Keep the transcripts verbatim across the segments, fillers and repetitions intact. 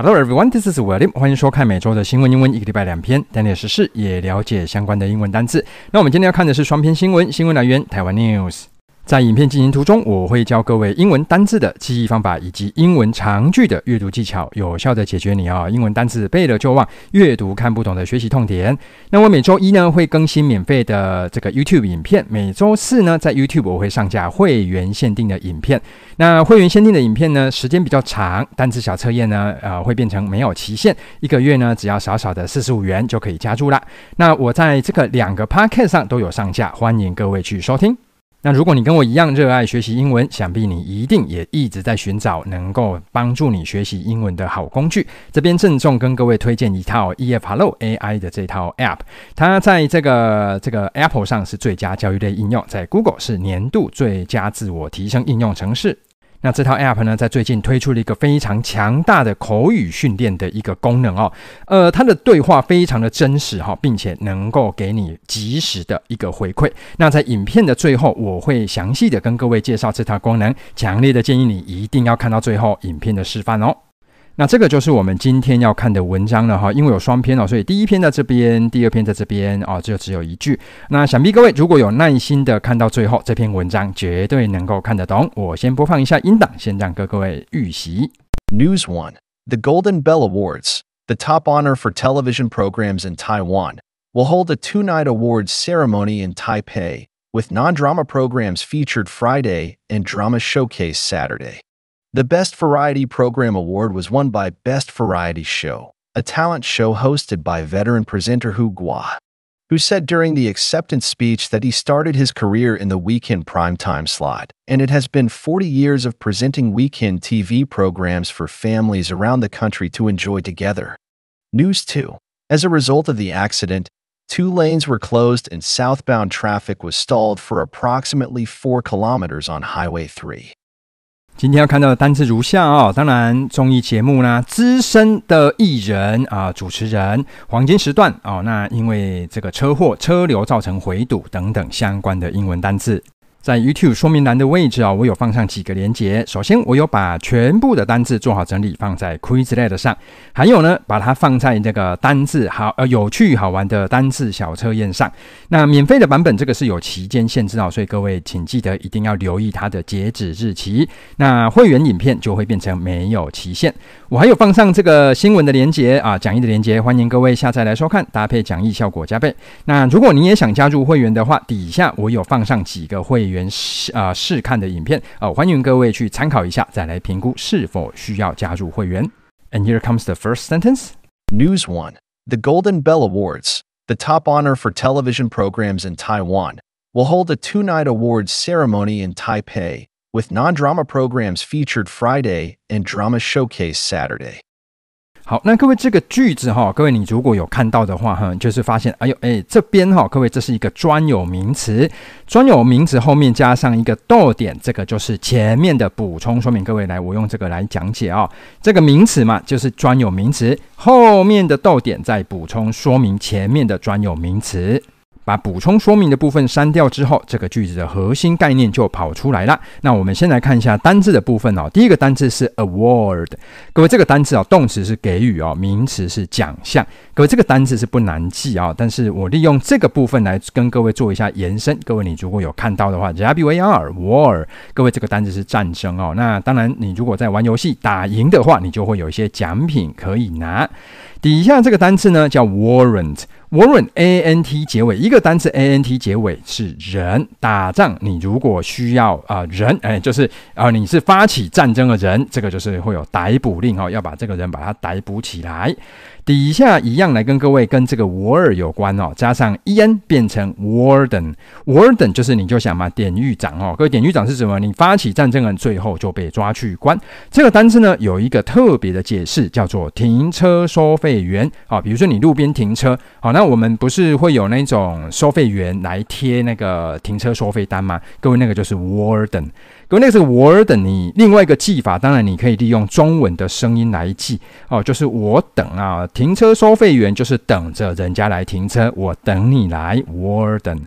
Hello everyone, this is William. 欢迎收看每周的新闻英文，一个礼拜两篇，了解时事，也了解相关的英文单字。那我们今天要看的是双篇新闻，新闻来源台湾 News。在影片进行途中，我会教各位英文单字的记忆方法以及英文长句的阅读技巧，有效的解决你啊、哦、英文单字背了就忘、阅读看不懂的学习痛点。那我每周一呢会更新免费的这个 YouTube 影片，每周四呢在 YouTube 我会上架会员限定的影片。那会员限定的影片呢时间比较长，单字小测验呢呃会变成没有期限，一个月呢只要少少的四十五元就可以加入啦。那我在这个两个 Podcast 上都有上架，欢迎各位去收听。那如果你跟我一样热爱学习英文，想必你一定也一直在寻找能够帮助你学习英文的好工具。这边郑重跟各位推荐一套 E F Hello A I 的这套 App， 它在这个这个 Apple 上是最佳教育类应用，在 Google 是年度最佳自我提升应用程式。那这套 App 呢，在最近推出了一个非常强大的口语训练的一个功能哦，呃，它的对话非常的真实哈、哦，并且能够给你及时的一个回馈。那在影片的最后，我会详细的跟各位介绍这套功能，强烈的建议你一定要看到最后影片的示范哦。那这个就是我们今天要看的文章了哈，因为有双篇哦，所以第一篇在这边，第二篇在这边哦，就只有一句。那想必各位如果有耐心的看到最后，这篇文章绝对能够看得懂。我先播放一下音档，先让各位预习。News one: The Golden Bell Awards, the top honor for television programs in Taiwan, will hold a two-night awards ceremony in Taipei, with non-drama programs featured Friday and drama showcase Saturday.The Best Variety Program Award was won by Best Variety Show, a talent show hosted by veteran presenter Hu Gua, who said during the acceptance speech that he started his career in the weekend primetime slot, and it has been forty years of presenting weekend T V programs for families around the country to enjoy together. News two. As a result of the accident, two lanes were closed and southbound traffic was stalled for approximately four kilometers on Highway three.今天要看到的单字如下哦，当然综艺节目啦，资深的艺人啊、呃、主持人，黄金时段哦，那因为这个车祸车流造成回堵等等相关的英文单字。在 YouTube 说明栏的位置啊、哦，我有放上几个连结。首先，我有把全部的单字做好整理，放在 Quizlet 上；还有呢，把它放在那个单字好呃有趣好玩的单字小测验上。那免费的版本这个是有期间限制啊、哦，所以各位请记得一定要留意它的截止日期。那会员影片就会变成没有期限。我还有放上这个新闻的连结啊，讲义的连结，欢迎各位下载来收看，搭配讲义效果加倍。那如果你也想加入会员的话，底下我有放上几个会员。员呃试看的影片呃，欢迎各位去参考一下，再来评估是否需要加入会员。And here comes the first sentence. News one: The Golden Bell Awards, the top honor for television programs in Taiwan, will hold a two-night awards ceremony in Taipei, with non-drama programs featured Friday and drama showcase Saturday.好，那各位这个句子哈、哦，各位你如果有看到的话哈，就是发现，哎呦，哎，这边哈、哦，各位这是一个专有名词，专有名词后面加上一个逗点，这个就是前面的补充说明。各位来，我用这个来讲解啊、哦，这个名词嘛，就是专有名词，后面的逗点再补充说明前面的专有名词。把补充说明的部分删掉之后，这个句子的核心概念就跑出来了。那我们先来看一下单字的部分哦。第一个单字是 award， 各位这个单字啊、哦，动词是给予哦，名词是奖项。各位这个单字是不难记啊、哦，但是我利用这个部分来跟各位做一下延伸。各位你如果有看到的话 ，war war， 各位这个单字是战争哦。那当然你如果在玩游戏打赢的话，你就会有一些奖品可以拿。底下这个单字呢叫 warrant， warrant a n t 结尾，一个单字 a n t 结尾是人，打仗你如果需要啊、呃、人，哎就是啊、呃、你是发起战争的人，这个就是会有逮捕令哦，要把这个人把他逮捕起来。底下一样来跟各位跟这个 war 有关哦，加上 en 变成 warden， warden 就是你就想嘛典狱长哦，各位典狱长是什么？你发起战争的人最后就被抓去关。这个单字呢有一个特别的解释，叫做停车收费。哦、比如说你路边停车、哦、那我们不是会有那种收费员来贴那个停车收费单吗？各位那个就是 warden， 各位那个是 warden， 你另外一个记法当然你可以利用中文的声音来记、哦、就是我等啊，停车收费员就是等着人家来停车，我等你来 warden。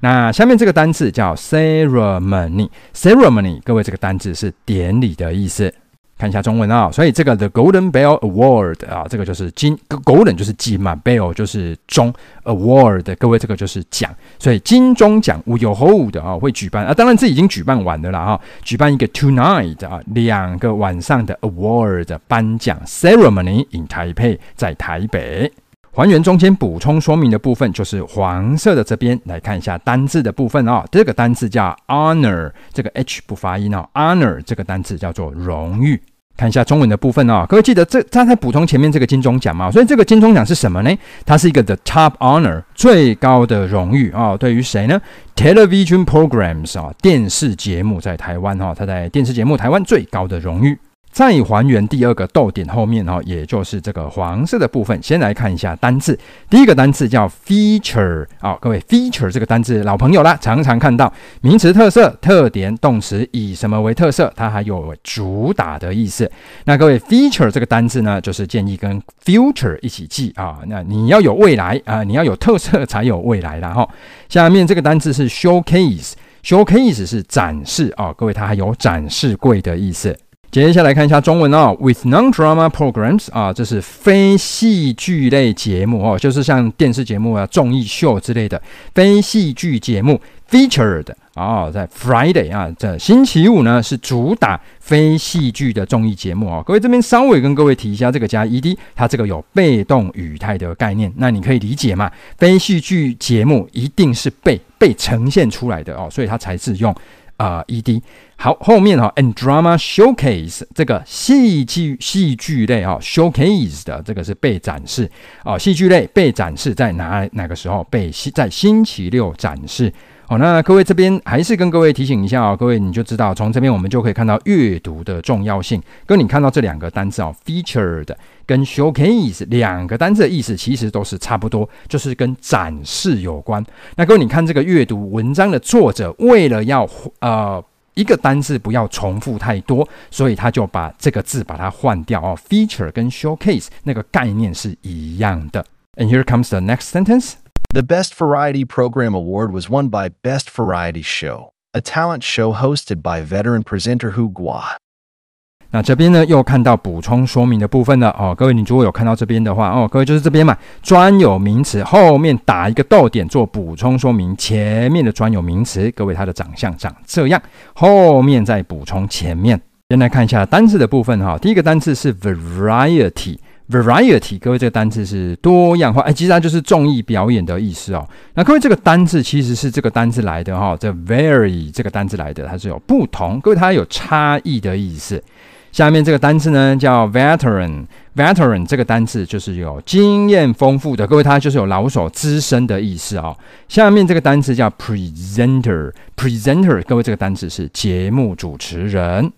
那下面这个单字叫 ceremony， ceremony 各位这个单字是典礼的意思。看一下中文啊、哦。所以这个 The Golden Bell Award 啊，这个就是金 Golden 就是金嘛 ，Bell 就是钟 ，Award 各位这个就是奖，所以金钟奖我有 hold 的啊、哦，会举办啊，当然这已经举办完了啦哈、哦，举办一个 tonight 啊，两个晚上的 Award 颁奖 ceremony in Taipei 在台北。还原中间补充说明的部分，就是黄色的这边来看一下单字的部分啊、哦。这个单字叫 honor， 这个 h 不发音啊、哦。honor 这个单字叫做荣誉。看一下中文的部分啊、哦，各位记得这他在补充前面这个金钟奖嘛，所以这个金钟奖是什么呢？它是一个 the top honor 最高的荣誉啊、哦。对于谁呢？television programs 啊、哦，电视节目在台湾哈、哦，它在电视节目台湾最高的荣誉。再还原第二个逗点后面、哦、也就是这个黄色的部分，先来看一下单字。第一个单字叫 feature、哦、各位 feature 这个单字老朋友啦，常常看到名词特色、特点、动词以什么为特色，它还有主打的意思。那各位 feature 这个单字呢，就是建议跟 future 一起记啊、哦。那你要有未来啊、呃，你要有特色才有未来啦、哦。下面这个单字是 showcase， showcase 是展示啊、哦，各位它还有展示柜的意思。接下来看一下中文哦 ，with non-drama programs 啊，这是非戏剧类节目哦，就是像电视节目啊、综艺秀之类的非戏剧节目 featured 哦，在 Friday 啊，这星期五呢是主打非戏剧的综艺节目哦。各位这边稍微跟各位提一下，这个加 ed 它这个有被动语态的概念，那你可以理解嘛？非戏剧节目一定是被被呈现出来的哦，所以它才是用。呃 E D 好，后面、哦、and drama showcase 这个戏剧戏剧类、哦、showcase 的这个是被展示、哦、戏剧类被展示在哪哪个时候被在星期六展示、哦、那各位这边还是跟各位提醒一下、哦、各位你就知道从这边我们就可以看到阅读的重要性，跟你看到这两个单字、哦、featured 跟 showcase 两个单字的意思其实都是差不多，就是跟展示有关。那各位你看这个阅读文章的作者为了要呃一个单字不要重复太多，所以他就把这个字把它换掉哦。feature 跟 showcase 那个概念是一样的。And here comes the next sentence. The Best Variety Program Award was won by Best Variety Show, a talent show hosted by veteran presenter Hu Gua.那这边呢又看到补充说明的部分了哦，各位你如果有看到这边的话哦，各位就是这边嘛，专有名词后面打一个逗点做补充说明，前面的专有名词各位它的长相长这样，后面再补充前面。先来看一下单字的部分哦，第一个单字是 variety。Variety 各位这个单字是多样化、哎、其实它就是综艺表演的意思哦。那各位这个单字其实是这个单字来的哦，这 vary 这个单字来的，它是有不同，各位它有差异的意思。下面这个单字呢叫 veteran， veteran 这个单字就是有经验丰富的，各位它就是有老手资深的意思哦。下面这个单字叫 presenter， presenter 各位这个单字是节目主持人。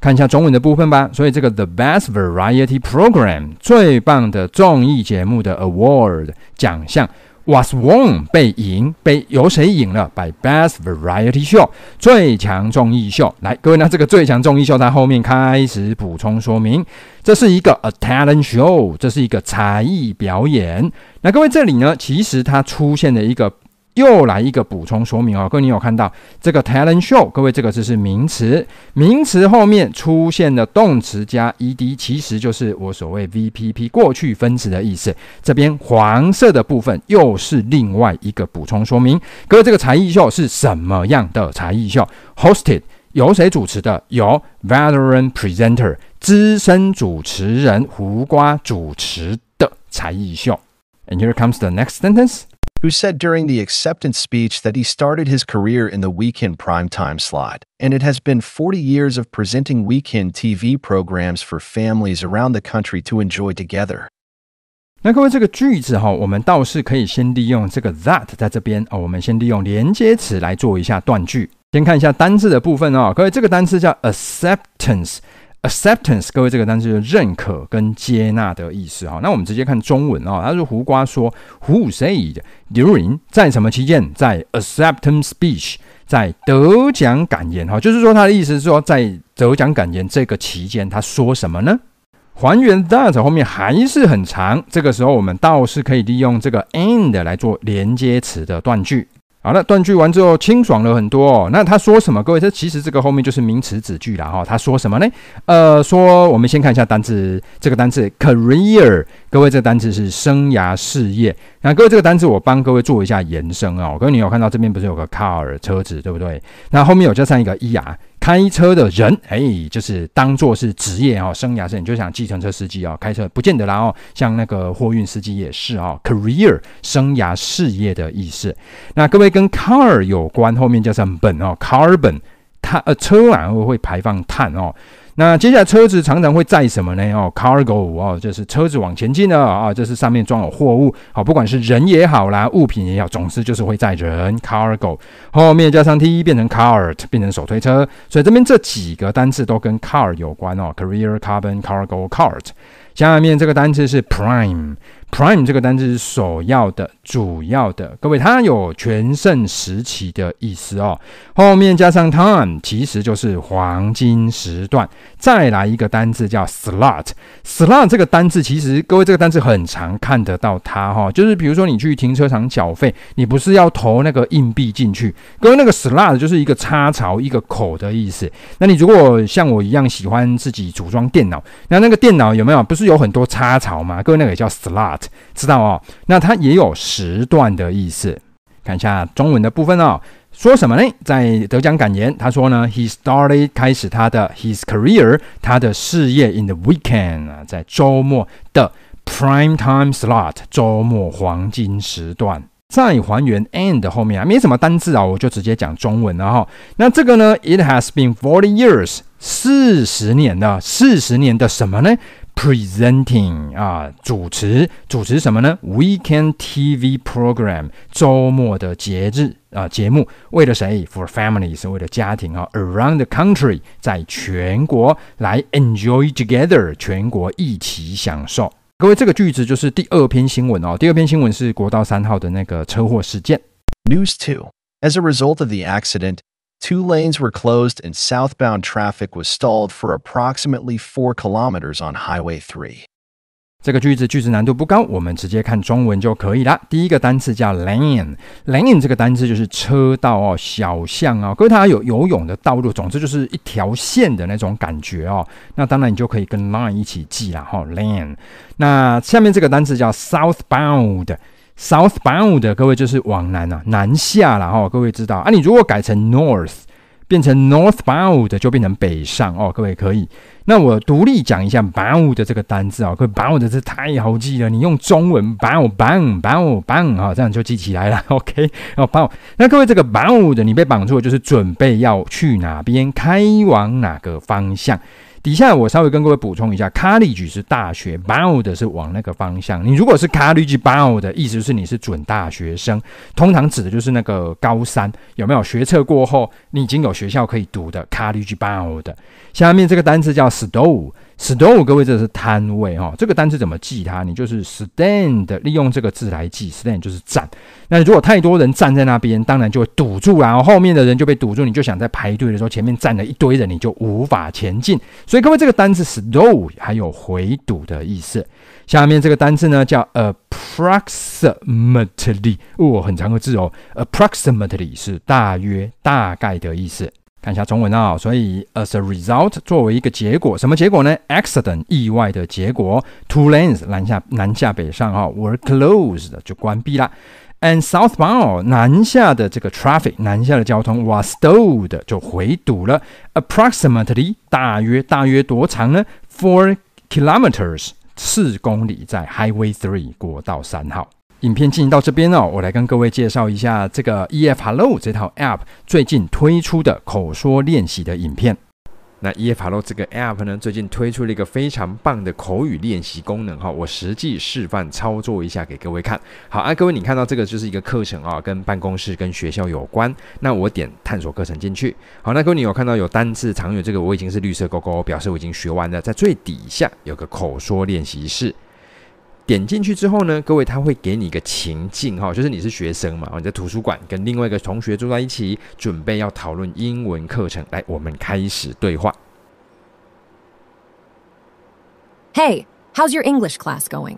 看一下中文的部分吧，所以这个 The Best Variety Program 最棒的综艺节目的 Award 奖项 was won 被赢，被由谁赢了 by Best Variety Show 最强综艺秀。来各位，那这个最强综艺秀它后面开始补充说明，这是一个 a talent show， 这是一个才艺表演。那各位这里呢其实它出现了一个又来一个补充说明哦，各位你有看到这个 talent show， 各位这个这是名词，名词后面出现的动词加 ed， 其实就是我所谓 V P P 过去分词的意思。这边黄色的部分又是另外一个补充说明，各位这个才艺秀是什么样的才艺秀 ？Hosted 由谁主持的？由 veteran presenter 资深主持人胡瓜主持的才艺秀。And here comes the next sentence.Who said during the acceptance speech that he started his career in the weekend primetime slot, and it has been forty years of presenting weekend T V programs for families around the country to enjoy together.那各位这个句子、哦、我们倒是可以先利用这个 that 在这边、哦、我们先利用连接词来做一下断句。先看一下单字的部分、哦、各位这个单字叫 acceptance。acceptance 各位这个单词就是认可跟接纳的意思、哦、那我们直接看中文、哦、它是胡瓜说 Who said during 在什么期间，在 acceptance speech 在得奖感言、哦、就是说他的意思是说在得奖感言这个期间他说什么呢？还原 that 后面还是很长，这个时候我们倒是可以利用这个 and 来做连接词的断句。好了，断句完之后清爽了很多哦。那他说什么？各位，这其实这个后面就是名词子句啦哈、哦。他说什么呢？呃，说我们先看一下单字，这个单字 career， 各位这个单字是生涯事业。那各位这个单字我帮各位做一下延伸哦。各位你有看到这边不是有个 car 车子对不对？那后面有加上一个 er， 开车的人，哎，就是当做是职业哦，生涯事业，你就想计程车司机哦，开车不见得啦哦，像那个货运司机也是哦 ，career 生涯事业的意思。那各位。跟 car 有关，后面加上 ben 哦 ，carbon， 它呃车啊会排放碳哦。那接下来车子常常会载什么呢？哦 ，cargo 哦，就是车子往前进了啊、哦，这是上面装有货物，好、哦，不管是人也好啦，物品也好，总之就是会载人 cargo。后面加上 t 变成 cart， 变成手推车，所以这边这几个单字都跟 car 有关哦 ，career、carbon、cargo、cart。下面这个单字是 prime。Prime 这个单字是首要的、主要的，各位，它有全盛时期的意思哦。后面加上 time， 其实就是黄金时段。再来一个单字叫 slot，slot slot 这个单字其实各位这个单字很常看得到它哈、哦，就是比如说你去停车场缴费，你不是要投那个硬币进去，各位那个 slot 就是一个插槽、一个口的意思。那你如果像我一样喜欢自己组装电脑，那那个电脑有没有不是有很多插槽吗？各位那个也叫 slot。知道哦，那它也有时段的意思。看一下中文的部分哦，说什么呢？在得奖感言，他说呢 ，He started 开始他的 his career 他的事业 in the weekend 啊，在周末的 prime time slot 周末黄金时段。再还原 and 后面啊，没什么单字啊、哦，我就直接讲中文了哈、哦。那这个呢 ，It has been forty years 四十年了，四十年的什么呢？Presenting 啊，主持主持什么呢 ？Weekend T V program 周末的节日啊节目，为了谁 ？For families 为了家庭啊 ，around the country 在全国来 enjoy together 全国一起享受。各位，这个句子就是第二篇新闻哦。第二篇新闻是国道三号的那个车祸事件。News two. As a result of the accident.Two lanes were closed and southbound traffic was stalled for approximately four kilometers on Highway three. 这个句子句子难度不高，我们直接看中文就可以啦。第一个单词叫 lane， lane 这个单词就是车道哦、小巷哦，各位它有游泳的道路，总之就是一条线的那种感觉哦。那当然你就可以跟 line 一起记啦哈、哦、lane。那下面这个单词叫 southbound。Southbound 的各位就是往南啊，南下啦齁，各位知道啊。你如果改成 north， 变成 northbound 就变成北上哦，各位可以。那我独立讲一下 bound 这个单字啊、哦，各位 bound 这太好记了，你用中文 bound bound bound bound 啊、哦，这样就记起来了。OK， 哦 bound。那各位这个 bound 你被绑住，就是准备要去哪边，开往哪个方向。底下我稍微跟各位补充一下 ，college 是大学 ，bound 是往那个方向。你如果是 college bound 的意思就是你是准大学生，通常指的就是那个高三，有没有学测过后你已经有学校可以读的 college bound 的。下面这个单词叫 stall。Stall 各位这是摊位哈、哦，这个单字怎么记它？你就是 stand 利用这个字来记 ，stand 就是站。那如果太多人站在那边，当然就会堵住啦，然后后面的人就被堵住，你就想在排队的时候前面站了一堆人，你就无法前进。所以各位这个单字 stall 还有回堵的意思。下面这个单字呢叫 approximately， 哦，很长个字哦 ，approximately 是大约、大概的意思。看一下中文啊、哦，所以 as a result 作为一个结果，什么结果呢 ？accident 意外的结果 ，two lanes 南下南下北上哈、哦、，were closed 就关闭啦 ，and southbound 南下的这个 traffic 南下的交通 was stalled 就回堵了 ，approximately 大约大约多长呢 ？four kilometers 四公里在 Highway three 国道三号。影片进行到这边哦，我来跟各位介绍一下这个 E F Hello 这套 App 最近推出的口说练习的影片。那 E F Hello 这个 App 呢，最近推出了一个非常棒的口语练习功能哈、哦，我实际示范操作一下给各位看。好啊，各位你看到这个就是一个课程啊、哦，跟办公室、跟学校有关。那我点探索课程进去。好，那各位你有看到有单字常用这个，我已经是绿色勾勾，表示我已经学完了。在最底下有个口说练习室。点进去之后呢，各位他会给你一个情境哈、哦，就是你是学生嘛，你在图书馆跟另外一个同学坐在一起，准备要讨论英文课程。来，我们开始对话。Hey, how's your English class going?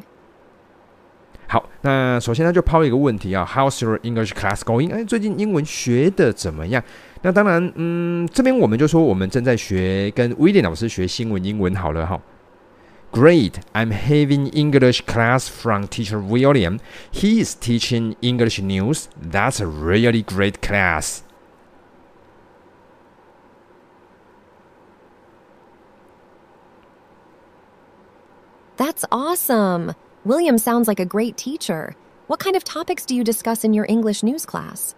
好，那首先呢就抛一个问题啊 ，How's your English class going？ 哎，最近英文学的怎么样？那当然，嗯，这边我们就说我们正在学跟 William 老师学新闻英文好了哈。Great, I'm having English class from teacher William. He is teaching English news. That's a really great class.That's awesome. William sounds like a great teacher. What kind of topics do you discuss in your English news class?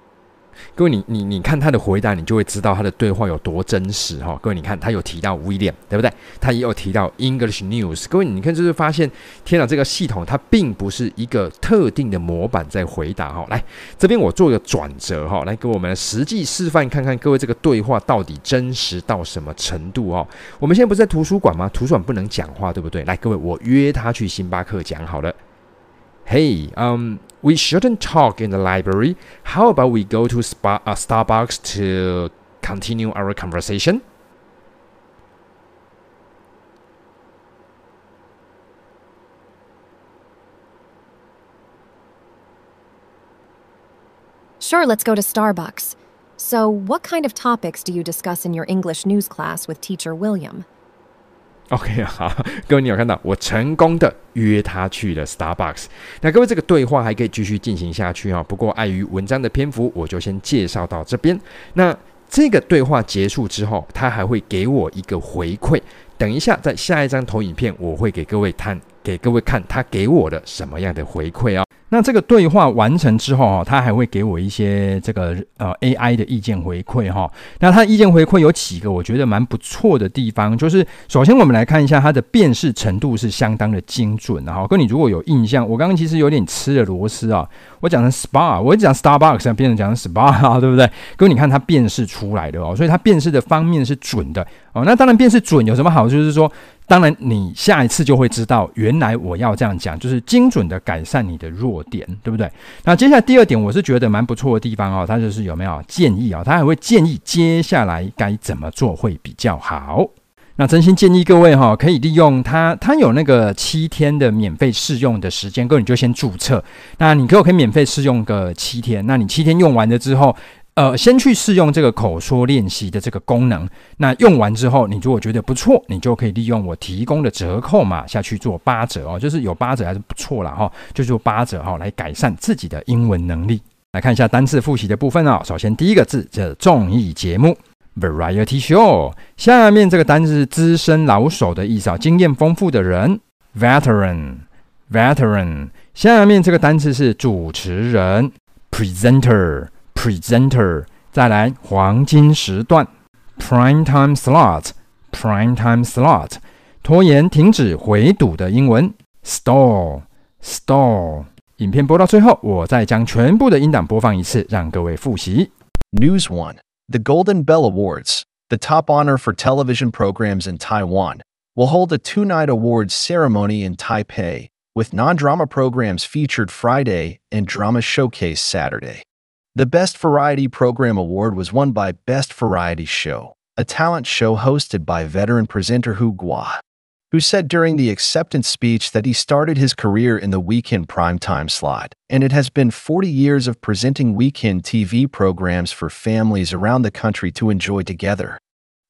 各位，你你你看他的回答，你就会知道他的对话有多真实哈、哦。各位，你看他有提到 William， 对不对？他也有提到 English news。各位，你看就是发现，天哪，这个系统它并不是一个特定的模板在回答哈、哦。来，这边我做个转折哈、哦，来给我们实际示范看看，各位这个对话到底真实到什么程度哦。我们现在不是在图书馆吗？图书馆不能讲话，对不对？来，各位，我约他去星巴克讲好了。Hey, um, we shouldn't talk in the library. How about we go to spa, uh, Starbucks to continue our conversation? Sure, let's go to Starbucks. So, what kind of topics do you discuss in your English news class with teacher William?OK 好，各位你有看到我成功的约他去了 Starbucks。那各位这个对话还可以继续进行下去哈、哦，不过碍于文章的篇幅，我就先介绍到这边。那这个对话结束之后，他还会给我一个回馈。等一下在下一张投影片，我会给各位看，给各位看他给我的什么样的回馈哦。那这个对话完成之后哈，他还会给我一些这个呃 A I 的意见回馈哈。那他的意见回馈有几个我觉得蛮不错的地方，就是首先我们来看一下它的辨识程度是相当的精准哈。跟你如果有印象，我刚刚其实有点吃了螺丝啊，我讲成 spa， 我讲 Starbucks 变成讲 spa， 对不对？各位你看它辨识出来的哦，所以它辨识的方面是准的哦。那当然辨识准有什么好处？就是说。当然你下一次就会知道原来我要这样讲，就是精准的改善你的弱点，对不对？那接下来第二点我是觉得蛮不错的地方哦，它就是有没有建议哦，它还会建议接下来该怎么做会比较好。那真心建议各位哈、哦，可以利用它，它有那个七天的免费试用的时间，各位你就先注册，那你可以免费试用个七天，那你七天用完了之后呃，先去试用这个口说练习的这个功能，那用完之后，你如果觉得不错，你就可以利用我提供的折扣码下去做八折哦，就是有八折还是不错啦哈、哦，就做八折哈、哦，来改善自己的英文能力。来看一下单字复习的部分哦，首先第一个字叫综艺节目 variety show， 下面这个单字是资深老手的意思啊、哦，经验丰富的人 veteran veteran， 下面这个单字是主持人 presenter。Presenter， 再来黄金时段 Prime time slot Prime time slot， 拖延停止回堵的英文 Stall Stall。 影片播到最后，我再将全部的音档播放一次，让各位复习。 News one. The Golden Bell Awards, the top honor for television programs in Taiwan, will hold a two-night awards ceremony in Taipei, with non-drama programs featured Friday and drama showcase Saturday.The Best Variety Program Award was won by Best Variety Show, a talent show hosted by veteran presenter Hu Gua, who said during the acceptance speech that he started his career in the weekend primetime slot, and it has been forty years of presenting weekend T V programs for families around the country to enjoy together.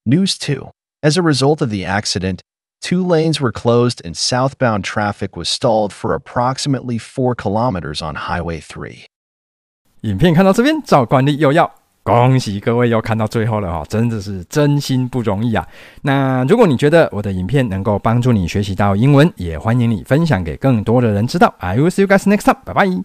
News two. As a result of the accident, two lanes were closed and southbound traffic was stalled for approximately four kilometers on Highway three.影片看到这边，照惯例又要恭喜各位又看到最后了哈，真的是真心不容易啊！那如果你觉得我的影片能够帮助你学习到英文，也欢迎你分享给更多的人知道。I will see you guys next time. Bye bye.